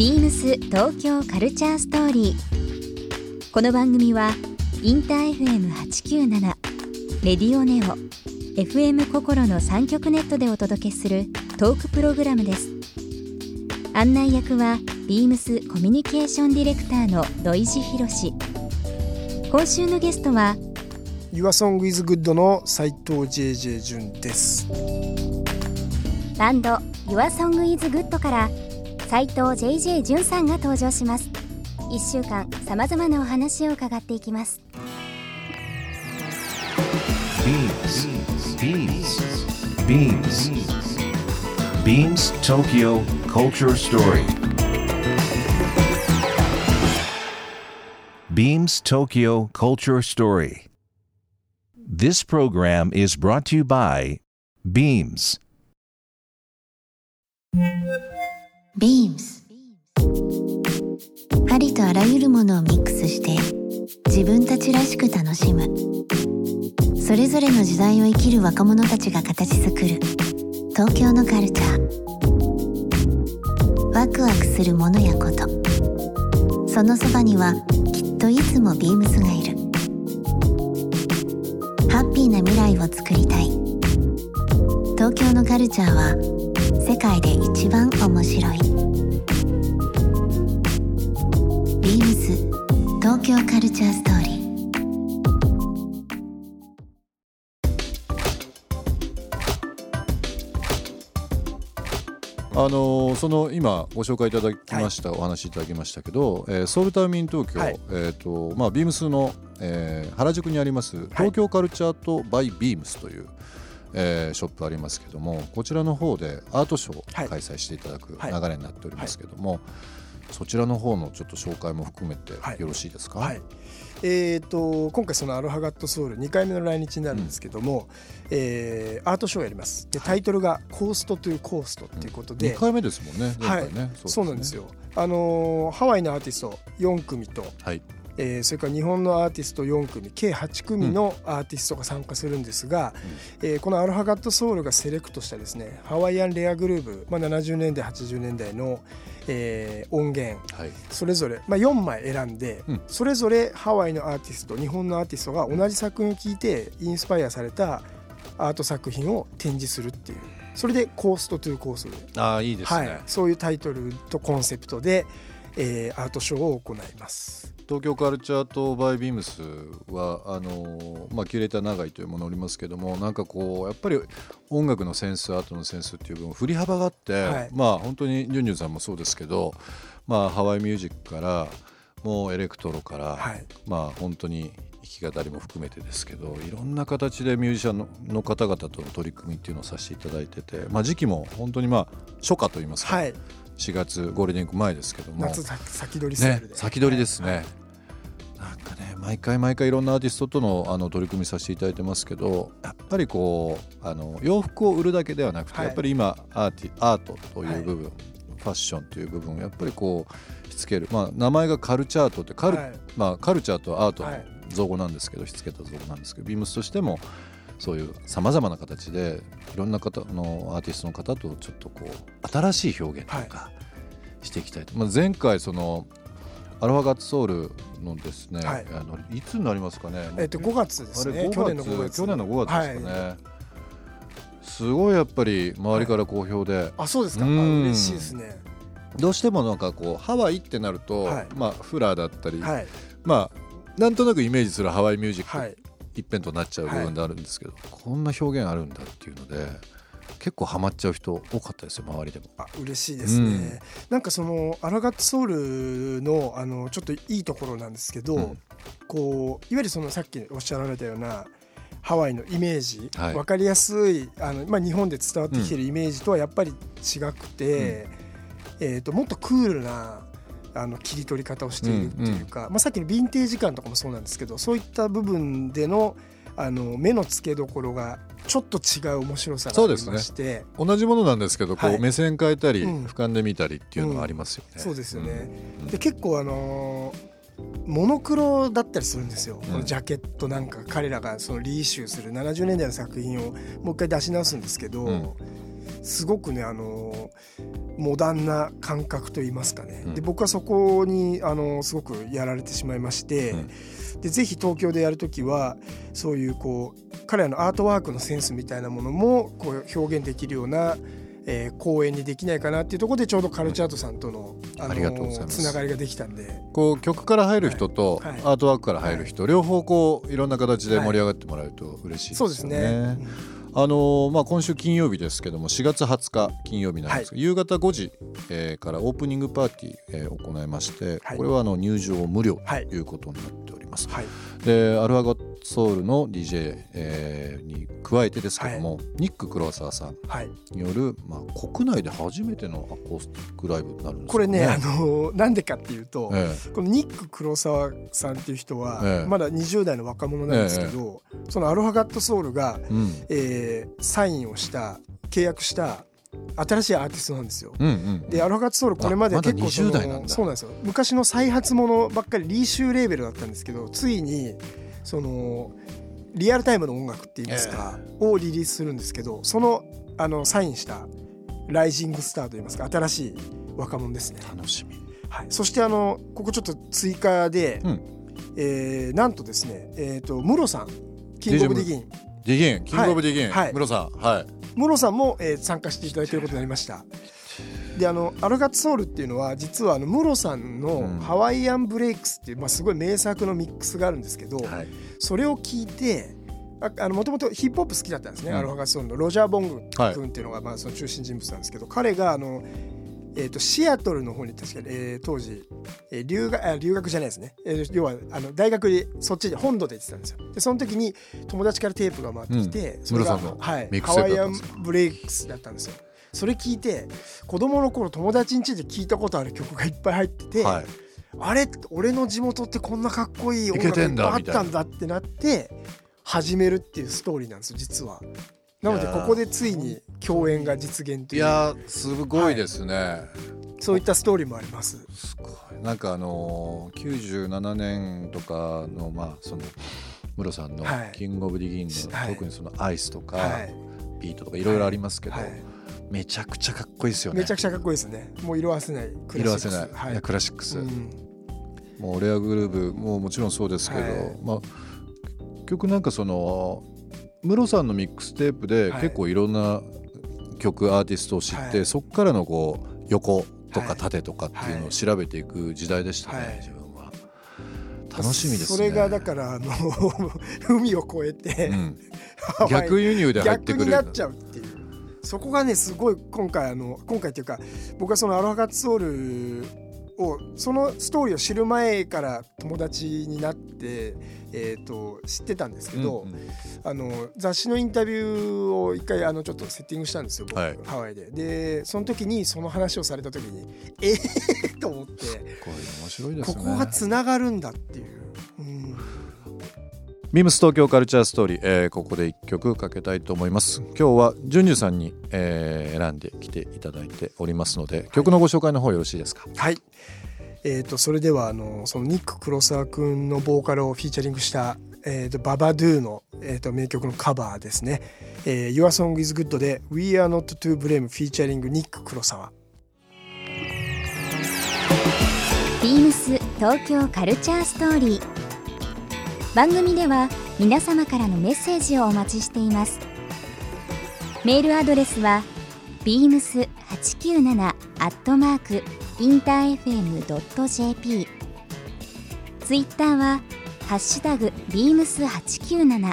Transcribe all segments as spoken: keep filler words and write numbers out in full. Beams 東京カルチャーストーリー。この番組はインター エフエムはちきゅうなな、レディオネオ、エフエム 心のさん局ネットでお届けするトークプログラムです。案内役は Beams コミュニケーションディレクターの土井博志。今週のゲストは Your Song is Good の斉藤 ジェイジェイ 純です。バンド Your Song is Good から斉藤 ジェイジェイ 純さんが登場します。いっしゅうかんさまざまなお話を伺っていきます。 Beams Beams Beams Beams Tokyo Culture Story Beams Tokyo Culture Story. This program is brought to you by Beams.Beams、 ありとあらゆるものをミックスして自分たちらしく楽しむ、それぞれの時代を生きる若者たちが形作る東京のカルチャー。ワクワクするものやこと、そのそばにはきっといつも Beams がいる。ハッピーな未来を作りたい。東京のカルチャーは世界で一番面白い。Beams東京カルチャーストーリー。あのその今ご紹介いただきました、はい、お話いただきましたけど、えー、ソウルタウンイン東京、はい、えーとまあ、Beams の、えー、原宿にあります東京カルチャーと by Beams という、はい、えー、ショップありますけども、こちらの方でアートショーを開催していただく流れになっておりますけども、はいはい、そちらの方のちょっと紹介も含めてよろしいですか。はいはい、えー、と今回そのアロハガットソウルにかいめの来日になるんですけども、うん、えー、アートショーをやります。でタイトルがコーストというコーストということで、うん、にかいめですもんね。はい、ね、そうなんですよ。あのー、ハワイのアーティストよん組と、はい、えー、それから日本のアーティストよん組、計はち組のアーティストが参加するんですが、うん、えー、このアロハガットソウルがセレクトしたですね、ハワイアンレアグルーブ、まあ、ななじゅうねんだいはちじゅうねんだいの、えー、音源、はい、それぞれ、まあ、よんまい選んで、うん、それぞれハワイのアーティスト、日本のアーティストが同じ作品を聴いてインスパイアされたアート作品を展示するっていう、それでコーストトゥーコースト、あー、いいですね。はい、そういうタイトルとコンセプトで、えー、アートショーを行います。東京カルチャーとバイビームスはあのーまあ、キュレーター長井というものおりますけども、なんかこうやっぱり音楽のセンス、アートのセンスっていう分振り幅があって、はい、まあ本当にジュンジュンさんもそうですけど、まあ、ハワイミュージックからもうエレクトロから、はい、まあ本当に弾き語りも含めてですけど、いろんな形でミュージシャン の, の方々との取り組みっていうのをさせていただいてて、まあ、時期も本当にまあ初夏といいますか、はい、しがつゴールデンウィーク前ですけども、夏先取りスタイルで、ね、先取りですね。なんかね、毎回毎回いろんなアーティストと の, あの取り組みさせていただいてますけど、やっぱりこうあの洋服を売るだけではなくて、はい、やっぱり今ア ー, ティアートという部分、はい、ファッションという部分をやっぱりこう引き付ける、まあ、名前がカルチャートって カル、はい、まあ、カルチャーとアートの造語なんですけど、引き付けた造語なんですけど、ビームスとしてもそういうさまざまな形でいろんな方のアーティストの方とちょっとこう新しい表現とかしていきたいと、はい、まあ、前回そのアロハガッツソウルのですね、はい、あのいつになりますかね、えー、とごがつですね、あれごがつ、去年のごがつ、去年のごがつですかね、はい、すごいやっぱり周りから好評で、はい、あ、そうですか、嬉しいですね。どうしてもなんかこうハワイってなると、はい、まあ、フラーだったり、はい、まあ、なんとなくイメージするハワイミュージック、はい、一辺となっちゃう部分であるんですけど、はい、こんな表現あるんだっていうので結構ハマっちゃう人多かったですよ、周りでも。あ、嬉しいですね。うん、なんかそのアロハガットソウル の, あのちょっといいところなんですけど、うん、こういわゆるそのさっきおっしゃられたようなハワイのイメージ、はい、分かりやすいあの、まあ、日本で伝わってきてるイメージとはやっぱり違くて、うん、えー、ともっとクールなあの切り取り方をしているっていうか、うんうん、まあ、さっきのヴィンテージ感とかもそうなんですけど、そういった部分で の, あの目の付けどころがちょっと違う面白さがありまして、ね、同じものなんですけど、はい、こう目線変えたり、うん、俯瞰で見たりっていうのがありますよね。うん、そうですよね。うん、で結構あのモノクロだったりするんですよ、うん、このジャケットなんか彼らがそのリイシューするななじゅうねんだいの作品をもう一回出し直すんですけど、うん、すごくね、あのモダンな感覚といいますかね、うん、で僕はそこにあのすごくやられてしまいまして、うん、でぜひ東京でやるときはそういうこう彼らのアートワークのセンスみたいなものもこう表現できるような、えー、公演にできないかなっていうところでちょうどカルチャートさんとの、うん、あのありがとうございますつながりができたんで、こう曲から入る人と、はいはい、アートワークから入る人、はい、両方こういろんな形で盛り上がってもらえると嬉しいですよね、はい、そうですね、うんあのまあ、今週金曜日ですけどもしがつはつか金曜日なんですが、はい、夕方ごじ、えー、からオープニングパーティー、えー、行いまして、はい、これはあの入場無料ということになっております、はい、でアルファゴソウルの ディージェー、えー、に加えてですけども、はい、ニック黒沢さんによる、はいまあ、国内で初めてのアコースティックライブになるんです、ね、これねあのなんでかっていうと、ええ、このニック黒沢さんっていう人は、ええ、まだにじゅうだいの若者なんですけど、ええ、そのアルファガットソウルが、うんえー、サインをした契約した新しいアーティストなんですよ、うんうんうん、でアルファガットソウルこれまで結構その、まだにじゅう代なんだ。そうなんですよ。昔の再発ものばっかりリーシューレーベルだったんですけど、ついにそのリアルタイムの音楽っていいますか、えー、をリリースするんですけど、そのあのサインしたライジングスターといいますか新しい若者ですね。楽しみ、はい、そしてあのここちょっと追加で、うんえー、なんとですね、えー、とムロさんキングオブディギンディギンキングオブディギン、はい、ムロさん、はい、ムロさんも、えー、参加していただけることになりました。であのアルファガットソウルっていうのは実はあのムロさんのハワイアンブレイクスっていう、まあ、すごい名作のミックスがあるんですけど、はい、それを聞いてもともとヒップホップ好きだったんですね、うん、アルファガットソウルのロジャー・ボング君っていうのがまあその中心人物なんですけど、はい、彼があの、えー、とシアトルの方に確かに、えー、当時、えー、留学あ留学じゃないですね、えー、要はあの大学でそっちで本土で行ってたんですよ。でその時に友達からテープが回ってきて、うん、それがムロさんの、はい、ミックスだったんですよ。ハワイアンブレイクスだったんですよ。それ聞いて子供の頃友達ん家で聴いたことある曲がいっぱい入ってて、はい、あれ俺の地元ってこんなかっこいい音楽がいっぱいあったんだってなって始めるっていうストーリーなんですよ実は。なのでここでついに共演が実現という。いやすごいですね、はい、そういったストーリーもあります。すごいなんかあのー、きゅうじゅうななねんとかのまあそのムロさんのキングオブディギンの、はい、特にそのアイスとか、はい、ビートとかいろいろありますけど、はいはいめちゃくちゃかっこいいですよね。めちゃくちゃかっこいいですね。もう色褪せないクラシックス。色褪せない。はい、いやクラシックス。うん、もうレアグルーブももちろんそうですけど、はい、まあ結局なんかそのムロさんのミックステープで結構いろんな曲アーティストを知って、はい、そこからのこう横とか縦とかっていうのを調べていく時代でしたね。はいはい、自分は楽しみですね。それがだからあの海を越えて、うん、逆輸入で入ってくる。逆になっちゃうっていう。そこがねすごい今回あの今回というか僕はそのアルファガットソウルをそのストーリーを知る前から友達になって、えー、と知ってたんですけど、うんうん、あの雑誌のインタビューを一回あのちょっとセッティングしたんですよ僕、はい、ハワイで。でその時にその話をされた時にえーと思ってこれ面白いですね。ここがつながるんだっていう、うんビームス 東京カルチャーストーリー、えー、ここでいっきょくかけたいと思います。今日はジュンジュさんに、えー、選んできていただいておりますので曲のご紹介の方よろしいですか。はい、えー、とそれではあのそのニック黒沢くんのボーカルをフィーチャリングした、えー、とババドゥの、えー、と名曲のカバーですね、えー、Your Song is Good で We are not to blame フィーチャリングニック黒沢。 ビームス 東京カルチャーストーリー番組では皆様からのメッセージをお待ちしています。メールアドレスは ビームスはちきゅうなな アットマーク インターエフエム ドットジェーピー、 ツイッターはハッシュタグ ビームスはちきゅうなな、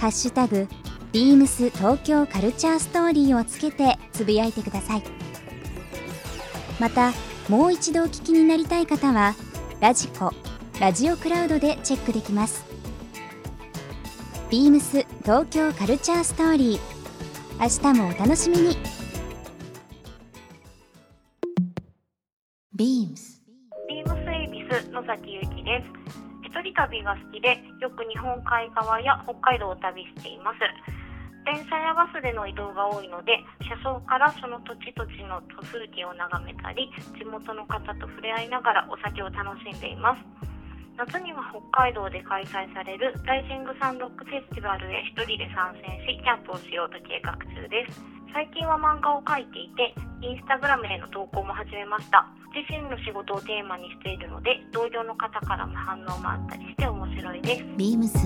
ハッシュタグ ビームス 東京カルチャーストーリーをつけてつぶやいてください。またもう一度お聞きになりたい方はラジコラジオクラウドでチェックできます。 ビームス 東京カルチャーストーリー、明日もお楽しみに。 ビームス ビームス エビス野崎ゆきです。一人旅が好きでよく日本海側や北海道を旅しています。電車やバスでの移動が多いので、車窓からその土地土地の風景を眺めたり、地元の方と触れ合いながらお酒を楽しんでいます。夏には北海道で開催されるライジングサンロックフェスティバルへ一人で参戦し、キャンプをしようと計画中です。最近は漫画を描いていて、インスタグラムへの投稿も始めました。自身の仕事をテーマにしているので、同僚の方からの反応もあったりして面白いです。Beams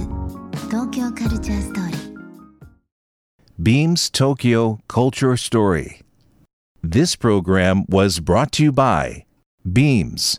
Tokyo Culture Story。Beams Tokyo Culture Story. This program was brought to you by Beams.